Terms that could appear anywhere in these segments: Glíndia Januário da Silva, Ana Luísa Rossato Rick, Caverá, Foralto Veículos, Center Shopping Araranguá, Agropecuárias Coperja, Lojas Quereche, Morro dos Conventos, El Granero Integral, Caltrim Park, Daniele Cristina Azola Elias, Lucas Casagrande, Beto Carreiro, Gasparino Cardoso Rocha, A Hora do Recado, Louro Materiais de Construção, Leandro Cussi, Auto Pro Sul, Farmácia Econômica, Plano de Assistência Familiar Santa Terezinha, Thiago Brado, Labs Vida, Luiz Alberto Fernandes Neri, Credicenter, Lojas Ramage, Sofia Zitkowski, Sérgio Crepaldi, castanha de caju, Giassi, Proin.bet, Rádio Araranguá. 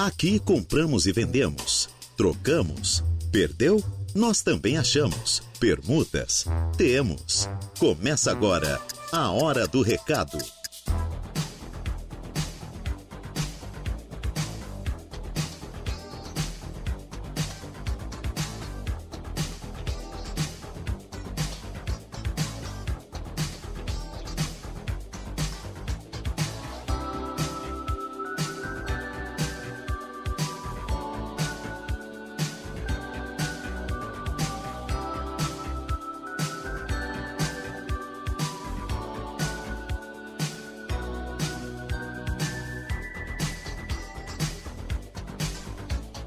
Aqui compramos e vendemos, trocamos, perdeu? Nós também achamos. Permutas? Temos. Começa agora A Hora do Recado.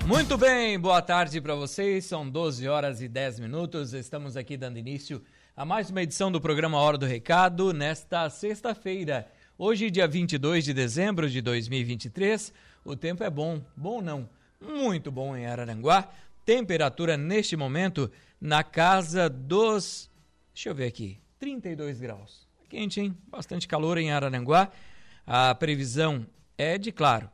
Muito bem, boa tarde para vocês, são 12 horas e 10 minutos, estamos aqui dando início a mais uma edição do programa A Hora do Recado, nesta sexta-feira, hoje dia 22 de dezembro de 2023, o tempo é bom não, muito bom em Araranguá, temperatura neste momento na casa dos, 32 graus, quente hein, bastante calor em Araranguá, a previsão é de claro.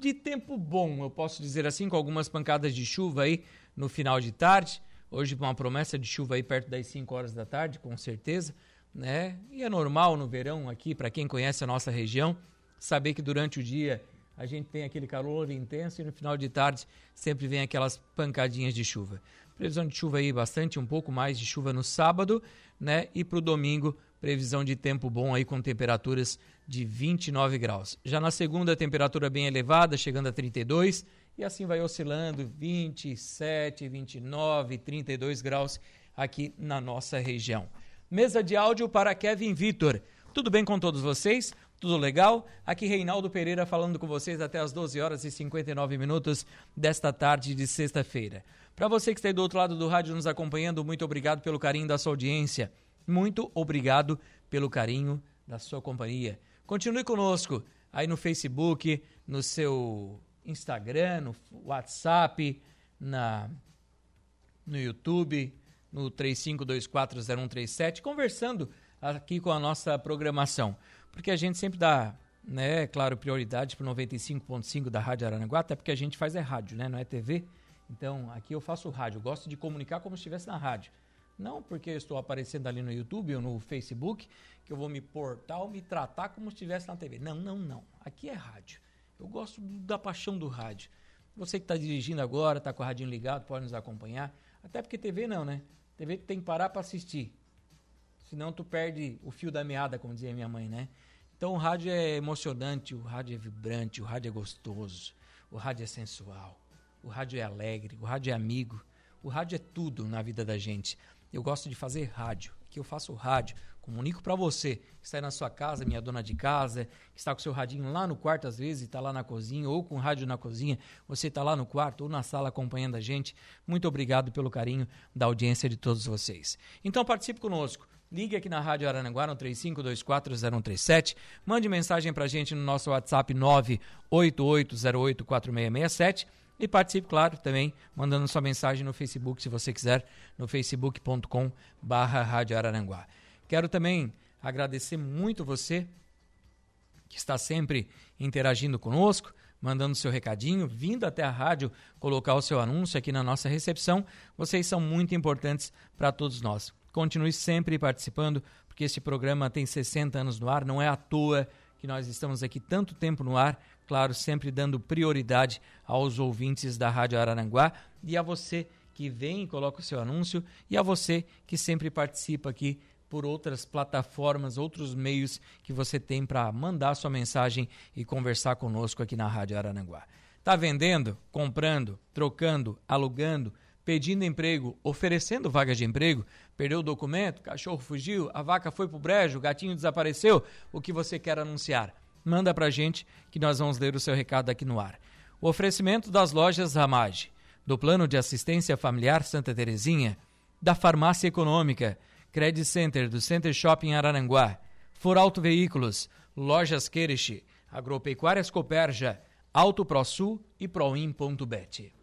De tempo bom, eu posso dizer assim, com algumas pancadas de chuva aí no final de tarde. Hoje uma promessa de chuva aí perto das 5 horas da tarde, com certeza, né? E é normal no verão aqui, para quem conhece a nossa região, saber que durante o dia a gente tem aquele calor intenso e no final de tarde sempre vem aquelas pancadinhas de chuva. Previsão de chuva aí bastante, um pouco mais de chuva no sábado, né? E para o domingo, previsão de tempo bom aí com temperaturas de 29 graus. Já na segunda, temperatura bem elevada, chegando a 32, e assim vai oscilando 27, 29, 32 graus aqui na nossa região. Mesa de áudio para Kevin Vitor. Tudo bem com todos vocês? Tudo legal? Aqui Reinaldo Pereira falando com vocês até as 12 horas e 59 minutos desta tarde de sexta-feira. Para você que está aí do outro lado do rádio nos acompanhando, muito obrigado pelo carinho da sua audiência. Muito obrigado pelo carinho da sua companhia. Continue conosco aí no Facebook, no seu Instagram, no WhatsApp, no YouTube, no 35240137, conversando aqui com a nossa programação. Porque a gente sempre dá, né, claro, prioridade para o 95.5 da Rádio Araranguá, até porque a gente faz rádio, né, não é TV. Então, aqui eu faço rádio, eu gosto de comunicar como se estivesse na rádio. Não porque eu estou aparecendo ali no YouTube ou no Facebook, que eu vou me portar ou me tratar como se estivesse na TV. Não. Aqui é rádio. Eu gosto da paixão do rádio. Você que está dirigindo agora, está com o radinho ligado, pode nos acompanhar. Até porque TV não, né? TV tem que parar para assistir. Senão tu perde o fio da meada, como dizia minha mãe, né? Então o rádio é emocionante, o rádio é vibrante, o rádio é gostoso, o rádio é sensual, o rádio é alegre, o rádio é amigo, o rádio é tudo na vida da gente. Eu gosto de fazer rádio, que eu faço rádio, comunico para você, que está aí na sua casa, minha dona de casa, que está com seu radinho lá no quarto às vezes, está lá na cozinha, ou com o rádio na cozinha, você está lá no quarto ou na sala acompanhando a gente. Muito obrigado pelo carinho da audiência de todos vocês. Então participe conosco, ligue aqui na Rádio Araranguá no 35240137, mande mensagem para a gente no nosso WhatsApp 988084667, e participe, claro, também mandando sua mensagem no Facebook, se você quiser, no facebook.com/Rádio Araranguá. Quero também agradecer muito você que está sempre interagindo conosco, mandando seu recadinho, vindo até a rádio colocar o seu anúncio aqui na nossa recepção. Vocês são muito importantes para todos nós. Continue sempre participando, porque este programa tem 60 anos no ar, não é à toa que nós estamos aqui tanto tempo no ar, claro, sempre dando prioridade aos ouvintes da Rádio Araranguá e a você que vem e coloca o seu anúncio e a você que sempre participa aqui por outras plataformas, outros meios que você tem para mandar sua mensagem e conversar conosco aqui na Rádio Araranguá. Está vendendo, comprando, trocando, alugando, pedindo emprego, oferecendo vagas de emprego, perdeu o documento, o cachorro fugiu, a vaca foi pro brejo, o gatinho desapareceu, o que você quer anunciar? Manda pra gente que nós vamos ler o seu recado aqui no ar. O oferecimento das Lojas Ramage, do Plano de Assistência Familiar Santa Terezinha, da Farmácia Econômica, Credicenter do Center Shopping Araranguá, Foralto Veículos, Lojas Quereche, Agropecuárias Coperja, Auto Pro Sul e Proin.bet.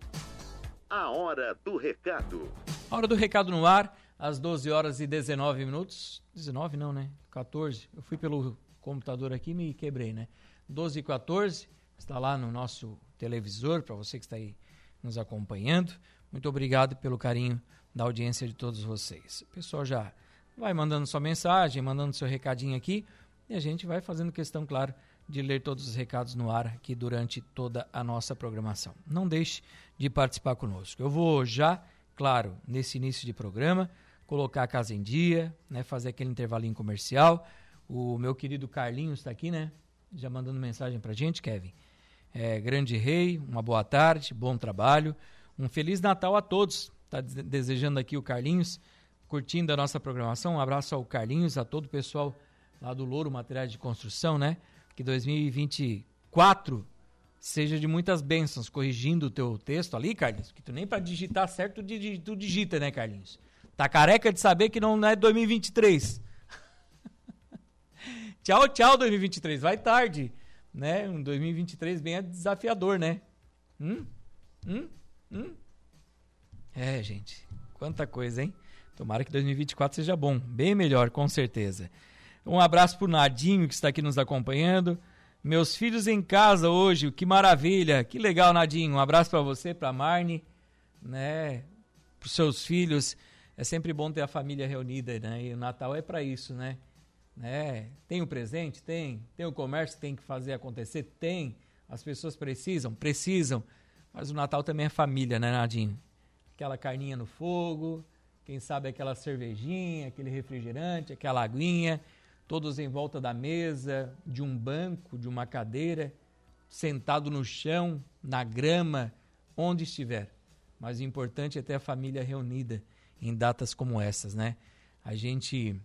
A Hora do Recado. A Hora do Recado no ar, às 12 horas e 19 minutos. 19 não, né? 14. Eu fui pelo computador aqui e me quebrei, né? 12 e 14, está lá no nosso televisor, para você que está aí nos acompanhando. Muito obrigado pelo carinho da audiência de todos vocês. O pessoal já vai mandando sua mensagem, mandando seu recadinho aqui, e a gente vai fazendo questão, claro, de ler todos os recados no ar aqui durante toda a nossa programação. Não deixe de participar conosco. Eu vou já, claro, nesse início de programa, colocar a casa em dia, né, fazer aquele intervalinho comercial. O meu querido Carlinhos está aqui, né? Já mandando mensagem pra gente, Kevin. Grande Rei, uma boa tarde, bom trabalho. Um Feliz Natal a todos. Está desejando aqui o Carlinhos, curtindo a nossa programação. Um abraço ao Carlinhos, a todo o pessoal lá do Louro Materiais de Construção, né? Que 2024 seja de muitas bênçãos. Corrigindo o teu texto ali, Carlinhos, que tu nem pra digitar certo, tu digita, né, Carlinhos? Tá careca de saber que não é 2023. Tchau, tchau, 2023. Vai tarde, né? Um 2023 bem desafiador, né? Gente, quanta coisa, hein? Tomara que 2024 seja bom, bem melhor, com certeza. Um abraço pro Nadinho, que está aqui nos acompanhando. Meus filhos em casa hoje, que maravilha, que legal, Nadinho. Um abraço para você, pra Marne, né? Pros seus filhos. É sempre bom ter a família reunida, né? E o Natal é para isso, né? Tem o presente? Tem. Tem o comércio que tem que fazer acontecer? Tem. As pessoas precisam. Mas o Natal também é família, né, Nadinho? Aquela carninha no fogo, quem sabe aquela cervejinha, aquele refrigerante, aquela aguinha, todos em volta da mesa, de um banco, de uma cadeira, sentado no chão, na grama, onde estiver. Mas o importante é ter a família reunida em datas como essas, né? A gente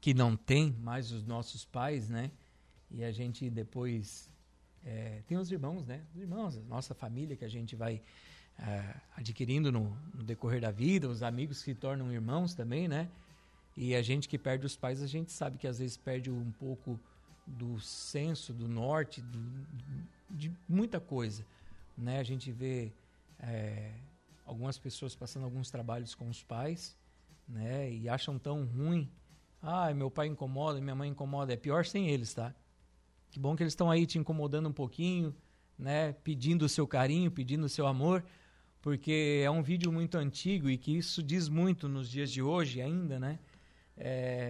que não tem mais os nossos pais, né? E a gente depois tem os irmãos, né? Os irmãos, a nossa família que a gente vai adquirindo no decorrer da vida, os amigos que se tornam irmãos também, né? E a gente que perde os pais, a gente sabe que às vezes perde um pouco do senso, do norte, de muita coisa, né? A gente vê algumas pessoas passando alguns trabalhos com os pais, né? E acham tão ruim. Meu pai incomoda, minha mãe incomoda. É pior sem eles, tá? Que bom que eles estão aí te incomodando um pouquinho, né? Pedindo o seu carinho, pedindo o seu amor, porque é um vídeo muito antigo e que isso diz muito nos dias de hoje ainda, né?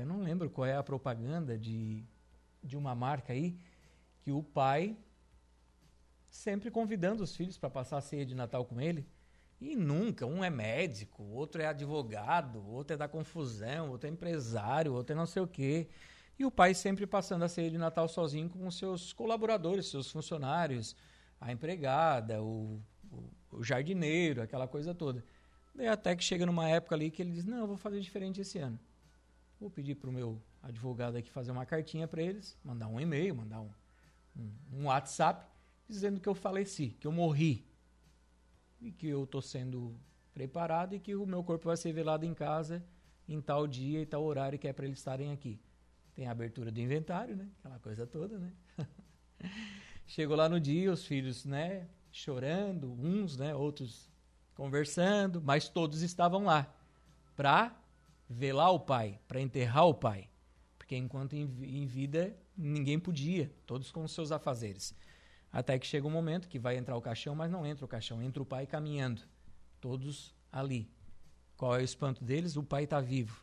Não lembro qual é a propaganda de uma marca aí, que o pai sempre convidando os filhos para passar a ceia de Natal com ele. E nunca, um é médico, outro é advogado, outro é da confusão, outro é empresário, outro é não sei o quê. E o pai sempre passando a ceia de Natal sozinho com os seus colaboradores, seus funcionários, a empregada, o jardineiro, aquela coisa toda. Daí até que chega numa época ali que ele diz, não, eu vou fazer diferente esse ano. Vou pedir para o meu advogado aqui fazer uma cartinha para eles, mandar um e-mail, mandar um WhatsApp, dizendo que eu faleci, que eu morri. E que eu estou sendo preparado e que o meu corpo vai ser velado em casa em tal dia e tal horário que é para eles estarem aqui. Tem a abertura do inventário, né? Aquela coisa toda, né? Chegou lá no dia, os filhos, né? Chorando, uns, né? Outros conversando, mas todos estavam lá para velar o pai, para enterrar o pai. Porque enquanto em vida, ninguém podia, todos com os seus afazeres. Até que chega um momento que vai entrar o caixão, mas não entra o caixão, entra o pai caminhando, todos ali. Qual é o espanto deles? O pai está vivo.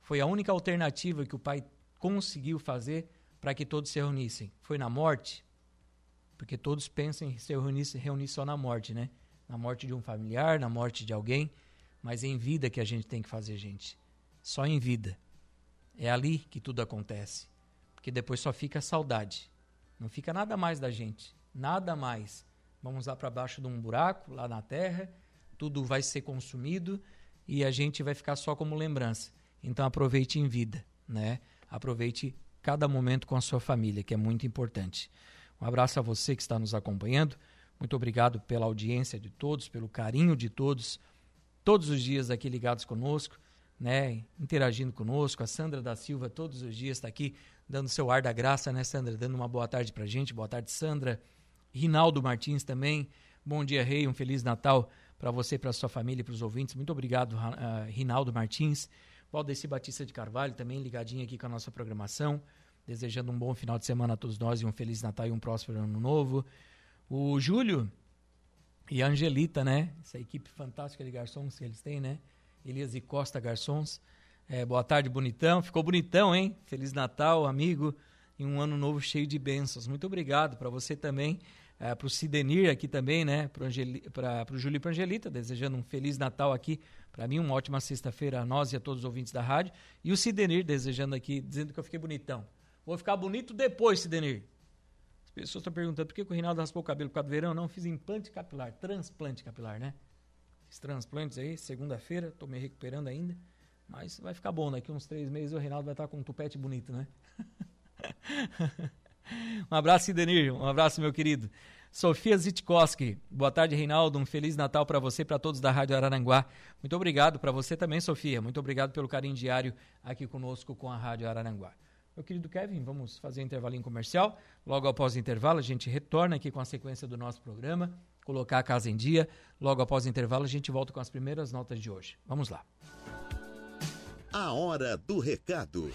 Foi a única alternativa que o pai conseguiu fazer para que todos se reunissem. Foi na morte, porque todos pensam em se reunir só na morte, né? Na morte de um familiar, na morte de alguém, mas é em vida que a gente tem que fazer, gente. Só em vida. É ali que tudo acontece, porque depois só fica a saudade, não fica nada mais da gente. Nada mais. Vamos lá para baixo de um buraco, lá na terra, tudo vai ser consumido e a gente vai ficar só como lembrança. Então aproveite em vida, né? Aproveite cada momento com a sua família, que é muito importante. Um abraço a você que está nos acompanhando. Muito obrigado pela audiência de todos, pelo carinho de todos, todos os dias aqui ligados conosco, né? Interagindo conosco. A Sandra da Silva todos os dias está aqui dando seu ar da graça, né, Sandra? Dando uma boa tarde pra gente. Boa tarde, Sandra. Rinaldo Martins também, bom dia, Rei, um Feliz Natal para você, para sua família e para os ouvintes. Muito obrigado, Rinaldo Martins. Valdeci Batista de Carvalho também ligadinho aqui com a nossa programação. desejando um bom final de semana a todos nós e um Feliz Natal e um próspero Ano Novo. O Júlio e a Angelita, né? Essa equipe fantástica de garçons que eles têm, né? Elias e Costa Garçons. É, boa tarde, bonitão. Ficou bonitão, hein? Feliz Natal, amigo. E um ano novo cheio de bênçãos. Muito obrigado para você também. É, para o Sidenir aqui também, né? Para o Júlio e para a Angelita, desejando um Feliz Natal aqui. Para mim, uma ótima sexta-feira a nós e a todos os ouvintes da rádio. E o Sidenir desejando aqui, dizendo que eu fiquei bonitão. Vou ficar bonito depois, Sidenir. As pessoas estão perguntando por que o Reinaldo raspou o cabelo por causa do verão. Não, fiz implante capilar, transplante capilar, né? Fiz transplantes aí, segunda-feira, estou me recuperando ainda. Mas vai ficar bom, daqui uns 3 meses o Reinaldo vai estar com um tupete bonito, né? Um abraço, Sidenir. Um abraço, meu querido. Sofia Zitkowski. Boa tarde, Reinaldo. Um Feliz Natal para você e para todos da Rádio Araranguá. Muito obrigado para você também, Sofia. Muito obrigado pelo carinho diário aqui conosco com a Rádio Araranguá. Meu querido Kevin, vamos fazer um intervalinho comercial. Logo após o intervalo, a gente retorna aqui com a sequência do nosso programa, colocar a casa em dia. Logo após o intervalo, a gente volta com as primeiras notas de hoje. Vamos lá. A Hora do Recado.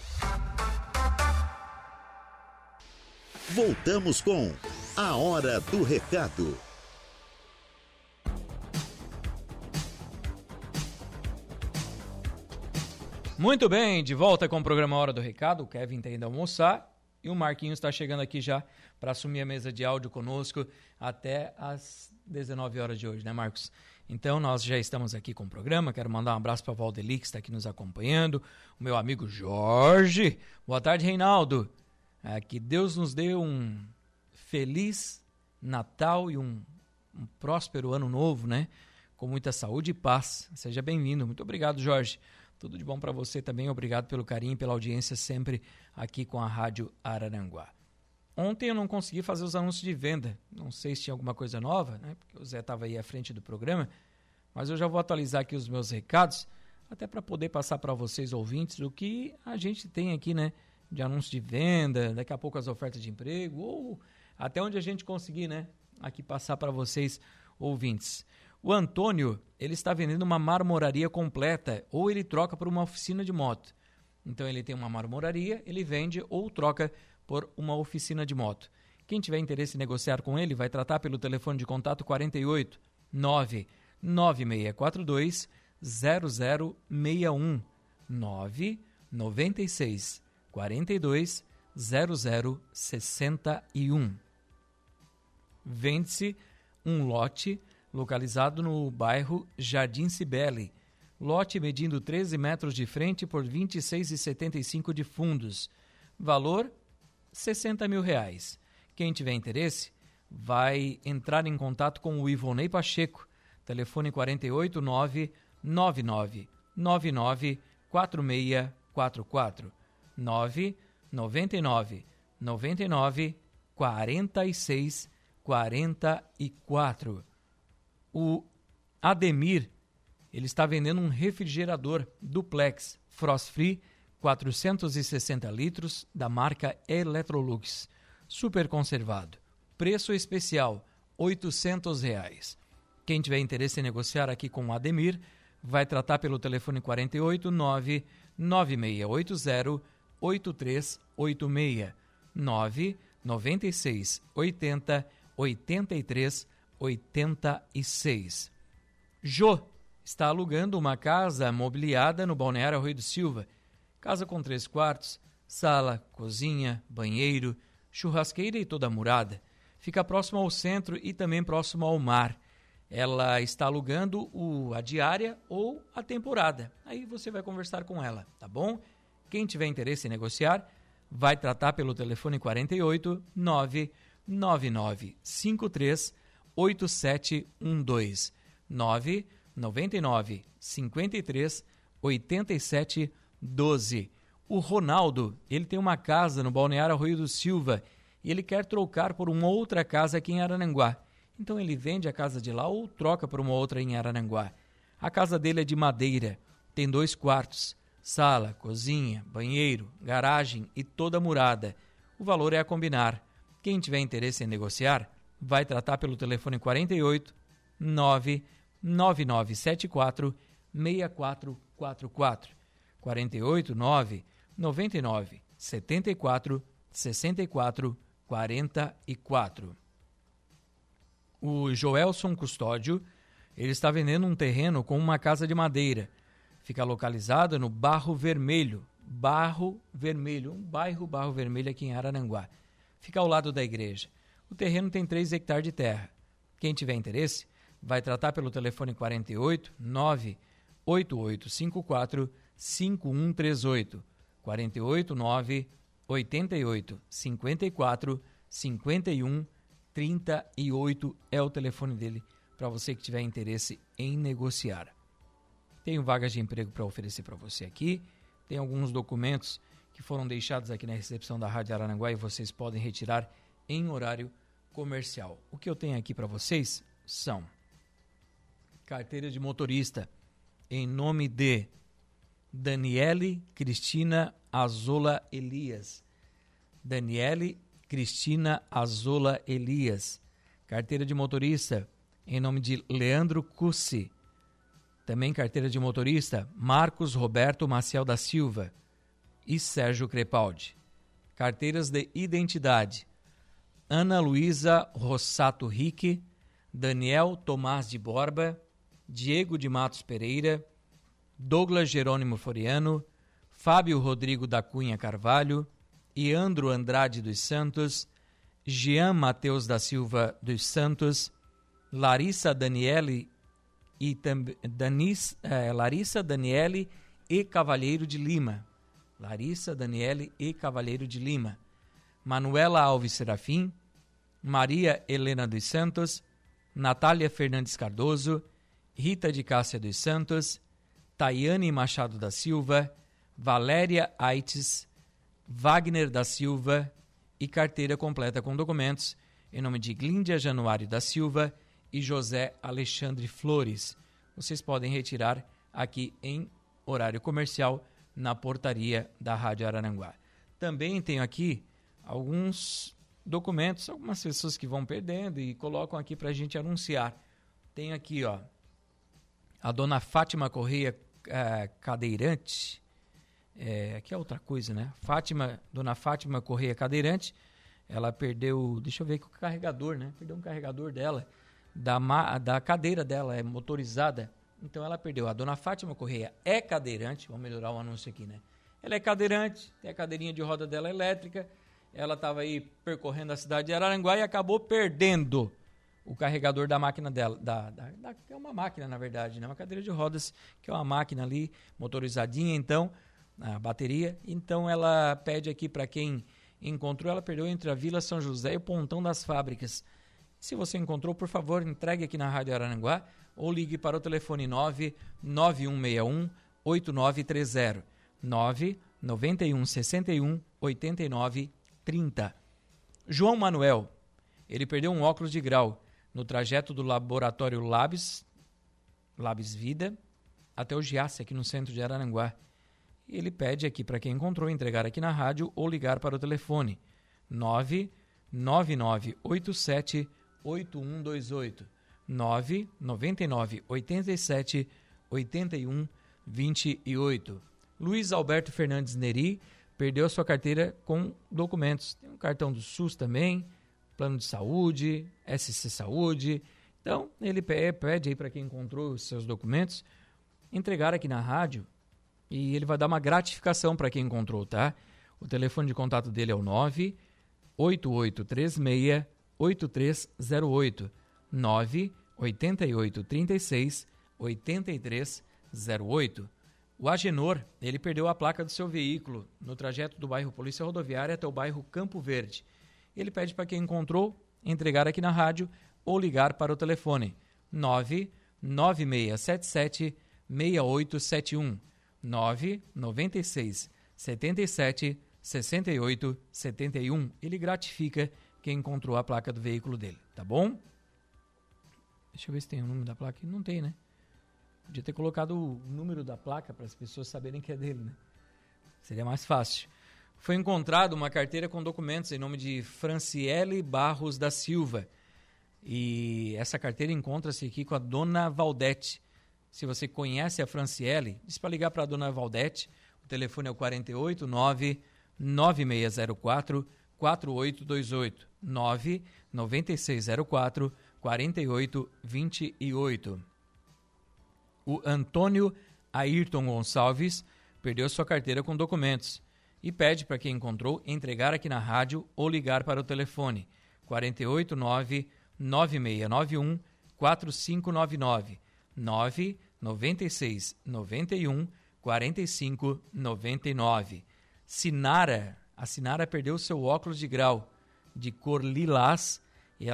Voltamos com A Hora do Recado. Muito bem, de volta com o programa A Hora do Recado. O Kevin está indo almoçar e o Marquinhos está chegando aqui já para assumir a mesa de áudio conosco até às 19 horas de hoje, né, Marcos? Então, nós já estamos aqui com o programa. Quero mandar um abraço para o Valdeli, que está aqui nos acompanhando. O meu amigo Jorge. Boa tarde, Reinaldo. É, que Deus nos dê um Feliz Natal e um próspero Ano Novo, né? Com muita saúde e paz. Seja bem-vindo. Muito obrigado, Jorge. Tudo de bom para você também. Obrigado pelo carinho e pela audiência sempre aqui com a Rádio Araranguá. Ontem eu não consegui fazer os anúncios de venda. Não sei se tinha alguma coisa nova, né? Porque o Zé estava aí à frente do programa. Mas eu já vou atualizar aqui os meus recados, até para poder passar para vocês, ouvintes, o que a gente tem aqui, né? De anúncio de venda, daqui a pouco as ofertas de emprego, ou até onde a gente conseguir, né? Aqui passar para vocês, ouvintes. O Antônio, ele está vendendo uma marmoraria completa, ou ele troca por uma oficina de moto. Então ele tem uma marmoraria, ele vende ou troca por uma oficina de moto. Quem tiver interesse em negociar com ele, vai tratar pelo telefone de contato 48 99642 0061 996 42 0061. Vende-se um lote localizado no bairro Jardim Cibele. Lote medindo 13 metros de frente por 26,75 de fundos. Valor R$60 mil. Quem tiver interesse, vai entrar em contato com o Ivonei Pacheco. Telefone 489-9999-4644. 999-99-4644. O Ademir, ele está vendendo um refrigerador duplex Frost Free 460 litros da marca Electrolux, super conservado, preço especial R$800. Quem tiver interesse em negociar aqui com o Ademir, vai tratar pelo telefone 489-9680-8386 996 80 83 86. Jô está alugando uma casa mobiliada no Balneário Arroio do Silva. Casa com 3 quartos, sala, cozinha, banheiro, churrasqueira e toda a murada. Fica próximo ao centro e também próximo ao mar. Ela está alugando a diária ou a temporada. Aí você vai conversar com ela, tá bom? Quem tiver interesse em negociar, vai tratar pelo telefone 48 99953 8712 999 53 8712. O Ronaldo, ele tem uma casa no Balneário Arroio do Silva e ele quer trocar por uma outra casa aqui em Araranguá. Então ele vende a casa de lá ou troca por uma outra em Araranguá. A casa dele é de madeira, tem 2 quartos, sala, cozinha, banheiro, garagem e toda a murada. O valor é a combinar. Quem tiver interesse em negociar, vai tratar pelo telefone 48 99974 6444. 48 999 74 6444. O Joelson Custódio, ele está vendendo um terreno com uma casa de madeira. Fica localizada no Barro Vermelho. Barro Vermelho, um bairro Barro Vermelho aqui em Araranguá. Fica ao lado da igreja. O terreno tem 3 hectares de terra. Quem tiver interesse, vai tratar pelo telefone 48 98854 5138. 48 988 54 51 38 é o telefone dele para você que tiver interesse em negociar. Tenho vagas de emprego para oferecer para você aqui. Tem alguns documentos que foram deixados aqui na recepção da Rádio Araranguá e vocês podem retirar em horário comercial. O que eu tenho aqui para vocês são carteira de motorista em nome de Daniele Cristina Azola Elias. Daniele Cristina Azola Elias. Carteira de motorista em nome de Leandro Cussi. Também carteira de motorista Marcos Roberto Maciel da Silva e Sérgio Crepaldi. Carteiras de identidade Ana Luísa Rossato Rick, Daniel Tomás de Borba, Diego de Matos Pereira, Douglas Jerônimo Floriano, Fábio Rodrigo da Cunha Carvalho, Iandro Andrade dos Santos, Jean Matheus da Silva dos Santos, Larissa Daniele e Larissa Daniele e Cavalheiro de Lima. Larissa Daniele e Cavalheiro de Lima. Manuela Alves Serafim, Maria Helena dos Santos, Natália Fernandes Cardoso, Rita de Cássia dos Santos, Tayane Machado da Silva, Valéria Aites, Wagner da Silva e carteira completa com documentos em nome de Glíndia Januário da Silva e José Alexandre Flores. Vocês podem retirar aqui em horário comercial na portaria da Rádio Araranguá. Também tenho aqui alguns documentos, algumas pessoas que vão perdendo e colocam aqui para a gente anunciar. Tem aqui, ó, a dona Fátima Correia Cadeirante. Aqui é outra coisa, né? Dona Fátima Correia Cadeirante, ela perdeu, deixa eu ver aqui o carregador, né? Perdeu um carregador dela, da cadeira dela, é motorizada. Então ela perdeu. A dona Fátima Correia é cadeirante, vamos melhorar o anúncio aqui, né? Ela é cadeirante, tem a cadeirinha de roda dela elétrica. Ela estava aí percorrendo a cidade de Araranguá e acabou perdendo o carregador da máquina dela. É uma máquina, na verdade, né? Uma cadeira de rodas, que é uma máquina ali, motorizadinha, então, a bateria. Então, ela pede aqui para quem encontrou, ela perdeu entre a Vila São José e o Pontão das Fábricas. Se você encontrou, por favor, entregue aqui na Rádio Araranguá ou ligue para o telefone 99161-8930, 99161-8930. João Manuel, ele perdeu um óculos de grau no trajeto do laboratório Labs Vida, até o Giassi, aqui no centro de Araranguá. Ele pede aqui para quem encontrou entregar aqui na rádio ou ligar para o telefone 99987-8128, 99987-8128. Luiz Alberto Fernandes Neri perdeu a sua carteira com documentos. Tem um cartão do SUS também, plano de saúde, SC Saúde. Então, ele pede aí para quem encontrou os seus documentos, entregar aqui na rádio e ele vai dar uma gratificação para quem encontrou, tá? O telefone de contato dele é o 98836-8308, 98836-8308. O Agenor, ele perdeu a placa do seu veículo no trajeto do bairro Polícia Rodoviária até o bairro Campo Verde. Ele pede para quem encontrou entregar aqui na rádio ou ligar para o telefone 99677-6871, 99677-6871. Ele gratifica quem encontrou a placa do veículo dele, tá bom? Deixa eu ver se tem o número da placa. Não tem, né? Podia ter colocado o número da placa para as pessoas saberem que é dele, né? Seria mais fácil. Foi encontrada uma carteira com documentos em nome de Franciele Barros da Silva. E essa carteira encontra-se aqui com a dona Valdete. Se você conhece a Franciele, diz para ligar para a dona Valdete. O telefone é o 489 9604 4828 99604 4828. O Antônio Ayrton Gonçalves perdeu sua carteira com documentos e pede para quem encontrou entregar aqui na rádio ou ligar para o telefone 489-9691-4599 99691-4599. Sinara, a Sinara perdeu seu óculos de grau de cor lilás e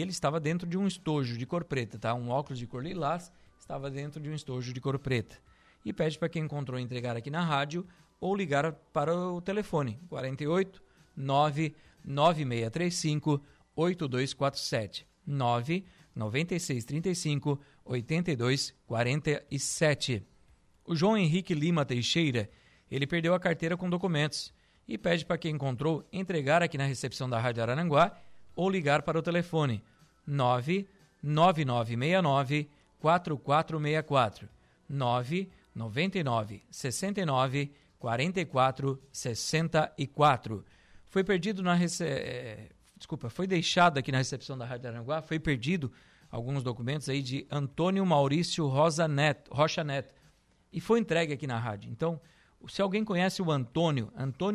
ele estava dentro de um estojo de cor preta, tá? Um óculos de cor lilás estava dentro de um estojo de cor preta. E pede para quem encontrou entregar aqui na rádio ou ligar para o telefone 48 99635 8247 99635 8247. O João Henrique Lima Teixeira, ele perdeu a carteira com documentos e pede para quem encontrou entregar aqui na recepção da Rádio Araranguá ou ligar para o telefone 99969 4464 999 69 44 64. Foi perdido na foi deixado aqui na recepção da Rádio Araranguá, foi perdido alguns documentos aí de Antônio Maurício Rocha Neto e foi entregue aqui na rádio. Então, se alguém conhece o Antônio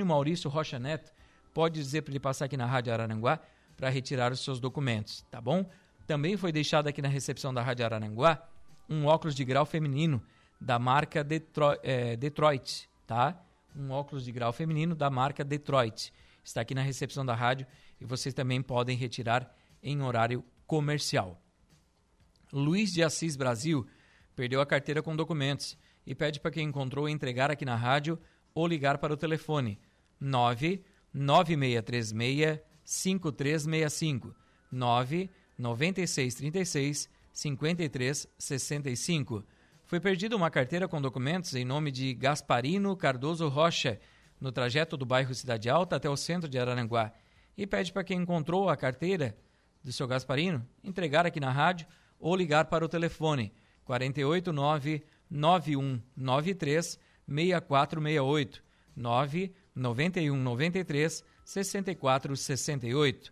Maurício Rocha Neto, pode dizer para ele passar aqui na Rádio Araranguá para retirar os seus documentos, tá bom? Também foi deixado aqui na recepção da Rádio Araranguá um óculos de grau feminino da marca Detroit, tá? Um óculos de grau feminino da marca Detroit. Está aqui na recepção da rádio e vocês também podem retirar em horário comercial. Luiz de Assis Brasil perdeu a carteira com documentos e pede para quem encontrou entregar aqui na rádio ou ligar para o telefone 99636-5365 99636-5365. Foi perdida uma carteira com documentos em nome de Gasparino Cardoso Rocha no trajeto do bairro Cidade Alta até o centro de Araranguá e pede para quem encontrou a carteira do seu Gasparino entregar aqui na rádio ou ligar para o telefone 489-9193-6468 99193-6468.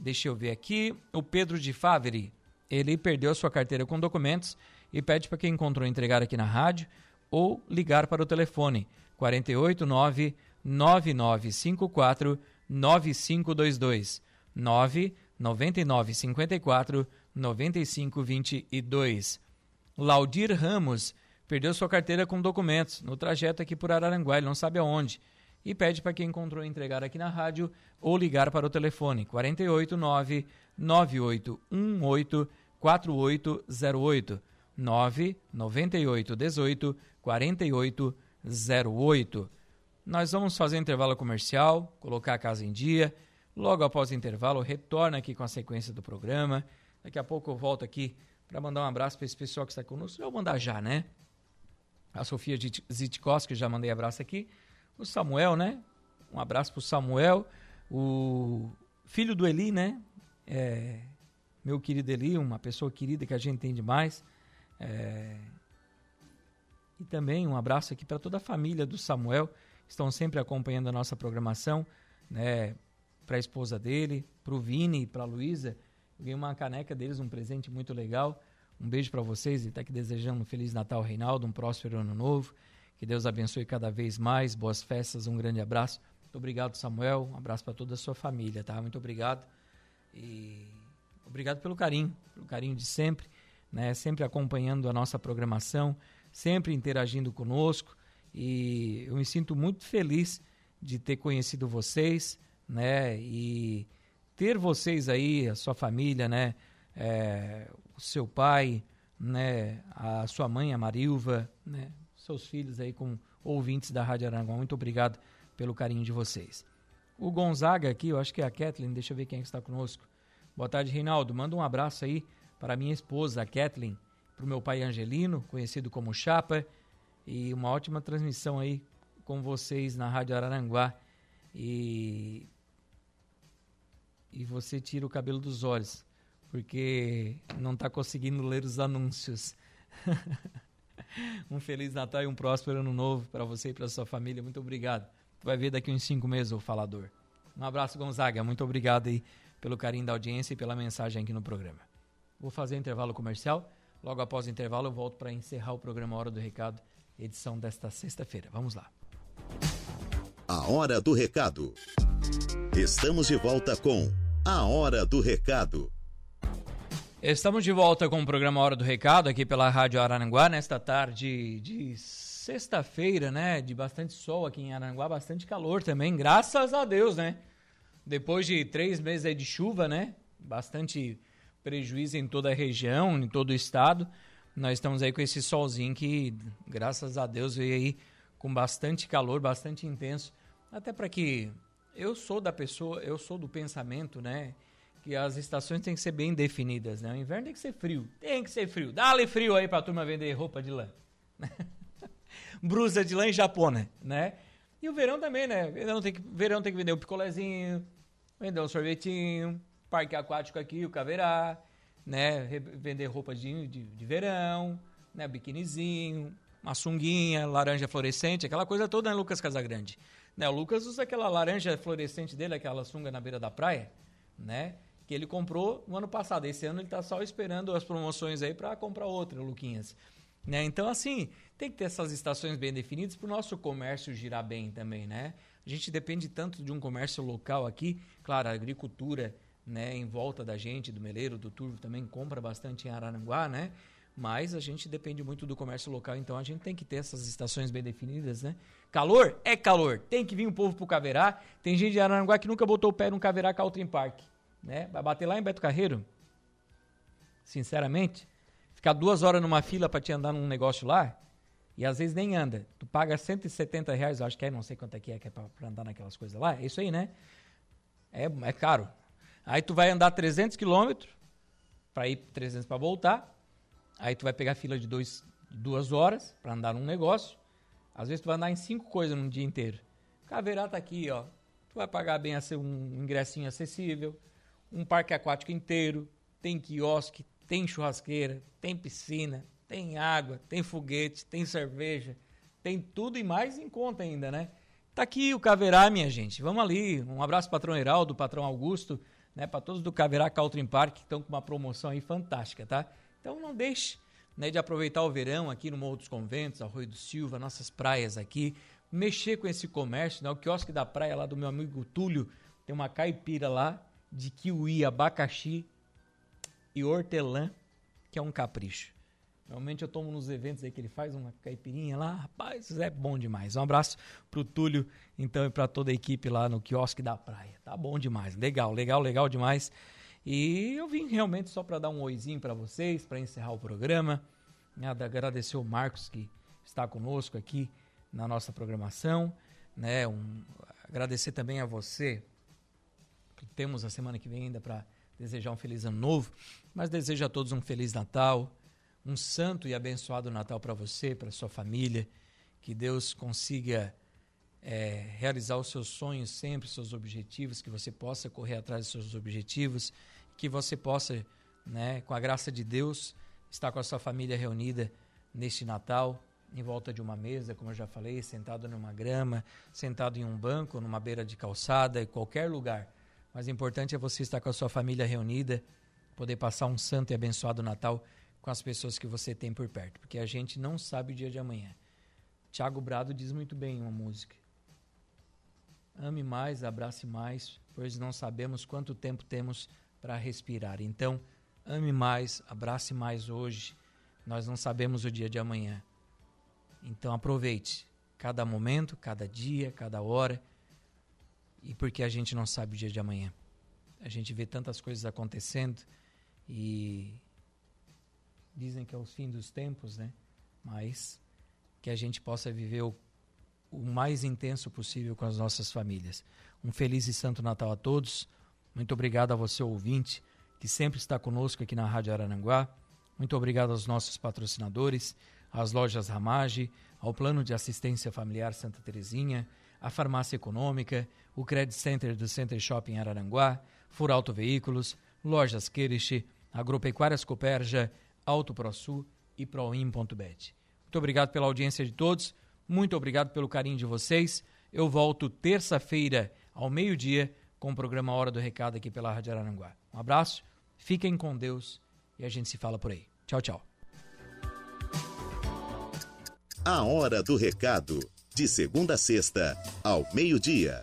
Deixa eu ver aqui, o Pedro de Favre, ele perdeu sua carteira com documentos e pede para quem encontrou entregar aqui na rádio ou ligar para o telefone 489-9954-9522 99954-9522. Laudir Ramos perdeu sua carteira com documentos no trajeto aqui por Araranguá, ele não sabe aonde, e pede para quem encontrou entregar aqui na rádio ou ligar para o telefone 489-9818-4808 99818-4808. Nós vamos fazer um intervalo comercial, colocar a casa em dia. Logo após o intervalo, retorna aqui com a sequência do programa. Daqui a pouco eu volto aqui para mandar um abraço para esse pessoal que está conosco. Eu vou mandar já, né? A Sofia Zitkowski, já mandei abraço aqui. O Samuel, né? Um abraço pro Samuel. O filho do Eli, né? Meu querido Eli, uma pessoa querida que a gente tem demais. E também um abraço aqui para toda a família do Samuel, que estão sempre acompanhando a nossa programação, né? Para a esposa dele, para o Vini e para a Luísa. Eu ganhei uma caneca deles, um presente muito legal. Um beijo para vocês e está aqui desejando um Feliz Natal, Reinaldo, um próspero Ano Novo. Que Deus abençoe cada vez mais, boas festas, um grande abraço. Muito obrigado, Samuel, um abraço para toda a sua família, tá? Muito obrigado e obrigado pelo carinho de sempre, né? Sempre acompanhando a nossa programação, sempre interagindo conosco e eu me sinto muito feliz de ter conhecido vocês, né? E ter vocês aí, a sua família, né? O seu pai, né? A sua mãe, a Marilva, né? Seus filhos aí com ouvintes da Rádio Araranguá. Muito obrigado pelo carinho de vocês. O Gonzaga aqui, eu acho que é a Kathleen, deixa eu ver quem é que está conosco. Boa tarde, Reinaldo. Manda um abraço aí para minha esposa, a Kathleen, para o meu pai Angelino, conhecido como Chapa, e uma ótima transmissão aí com vocês na Rádio Araranguá. E você tira o cabelo dos olhos, porque não está conseguindo ler os anúncios. Um Feliz Natal e um próspero Ano Novo para você e para sua família. Muito obrigado. Tu vai ver daqui uns 5 meses o falador. Um abraço, Gonzaga. Muito obrigado aí pelo carinho da audiência e pela mensagem aqui no programa. Vou fazer intervalo comercial. Logo após o intervalo, eu volto para encerrar o programa Hora do Recado, edição desta sexta-feira. Vamos lá. A Hora do Recado. Estamos de volta com A Hora do Recado. Estamos de volta com o programa Hora do Recado aqui pela Rádio Araranguá, nesta tarde de sexta-feira, né? De bastante sol aqui em Araranguá, bastante calor também, graças a Deus, né? Depois de 3 meses aí de chuva, né? Bastante prejuízo em toda a região, em todo o estado. Nós estamos aí com esse solzinho que, graças a Deus, veio aí com bastante calor, bastante intenso. Até para que... eu sou do pensamento, né? Que as estações têm que ser bem definidas, né? O inverno tem que ser frio, Dá-lhe frio aí pra turma vender roupa de lã. Brusa de lã e japona, né? E o verão também, né? Verão tem que vender um picolézinho, vender um sorvetinho, parque aquático aqui, o Caverá, né? Vender roupa de verão, né? Biquinizinho, uma sunguinha, laranja fluorescente, aquela coisa toda, né, Lucas Casagrande? Né? O Lucas usa aquela laranja fluorescente dele, aquela sunga na beira da praia, né? Que ele comprou no ano passado. Esse ano ele tá só esperando as promoções aí para comprar outra, Luquinhas. Né? Então, assim, tem que ter essas estações bem definidas para o nosso comércio girar bem também, né? A gente depende tanto de um comércio local aqui, claro, a agricultura, né, em volta da gente, do Meleiro, do Turvo, também compra bastante em Araranguá, né? Mas a gente depende muito do comércio local, então a gente tem que ter essas estações bem definidas, né? Calor? É calor. Tem que vir o povo pro Caverá. Tem gente de Araranguá que nunca botou o pé num Caverá Caltrim Park, né? Vai bater lá em Beto Carreiro? Sinceramente, ficar 2 horas numa fila pra te andar num negócio lá, e às vezes nem anda. Tu paga R$170, eu acho que é, não sei quanto é pra andar naquelas coisas lá. É isso aí, né? É caro. Aí tu vai andar 300 quilômetros, pra ir 300 pra voltar. Aí tu vai pegar fila de 2 horas para andar num negócio. Às vezes tu vai andar em 5 coisas num dia inteiro. Caverá tá aqui, ó. Tu vai pagar bem um ingressinho acessível, um parque aquático inteiro, tem quiosque, tem churrasqueira, tem piscina, tem água, tem foguete, tem cerveja, tem tudo e mais em conta ainda, né? Tá aqui o Caverá, minha gente. Vamos ali. Um abraço, patrão Heraldo, patrão Augusto, né? Para todos do Caverá Caltrim Park, que estão com uma promoção aí fantástica, tá? Então não deixe, né, de aproveitar o verão aqui no Morro dos Conventos, Arroio do Silva, nossas praias aqui, mexer com esse comércio, né? O quiosque da praia lá do meu amigo Túlio, tem uma caipira lá de kiwi, abacaxi e hortelã, que é um capricho. Normalmente eu tomo nos eventos aí que ele faz uma caipirinha lá, rapaz, é bom demais. Um abraço pro Túlio, então, e para toda a equipe lá no quiosque da praia. Tá bom demais, legal demais. E eu vim realmente só para dar um oizinho para vocês, para encerrar o programa, né? Agradecer o Marcos que está conosco aqui na nossa programação, né? Agradecer também a você, que temos a semana que vem ainda para desejar um feliz ano novo, mas desejo a todos um feliz Natal, um santo e abençoado Natal para você, para sua família, que Deus consiga realizar os seus sonhos sempre, os seus objetivos, que você possa correr atrás dos seus objetivos, que você possa, né, com a graça de Deus, estar com a sua família reunida neste Natal, em volta de uma mesa, como eu já falei, sentado numa grama, sentado em um banco, numa beira de calçada, em qualquer lugar. Mas o importante é você estar com a sua família reunida, poder passar um santo e abençoado Natal com as pessoas que você tem por perto, porque a gente não sabe o dia de amanhã. Thiago Brado diz muito bem uma música. Ame mais, abrace mais, pois não sabemos quanto tempo temos para respirar. Então, ame mais, abrace mais hoje. Nós não sabemos o dia de amanhã. Então, aproveite cada momento, cada dia, cada hora. E porque a gente não sabe o dia de amanhã. A gente vê tantas coisas acontecendo e dizem que é o fim dos tempos, né? Mas que a gente possa viver o mais intenso possível com as nossas famílias. Um feliz e santo Natal a todos. Muito obrigado a você, ouvinte, que sempre está conosco aqui na Rádio Araranguá. Muito obrigado aos nossos patrocinadores, às Lojas Ramage, ao Plano de Assistência Familiar Santa Terezinha, à Farmácia Econômica, o Credicenter do Center Shopping Araranguá, Foralto Veículos, Lojas Quereche, Agropecuárias Coperja, Auto Pro Sul e Proin.bet. Muito obrigado pela audiência de todos. Muito obrigado pelo carinho de vocês. Eu volto terça-feira ao meio-dia com o programa A Hora do Recado aqui pela Rádio Araranguá. Um abraço, fiquem com Deus e a gente se fala por aí. Tchau, tchau. A Hora do Recado, de segunda a sexta, ao meio-dia.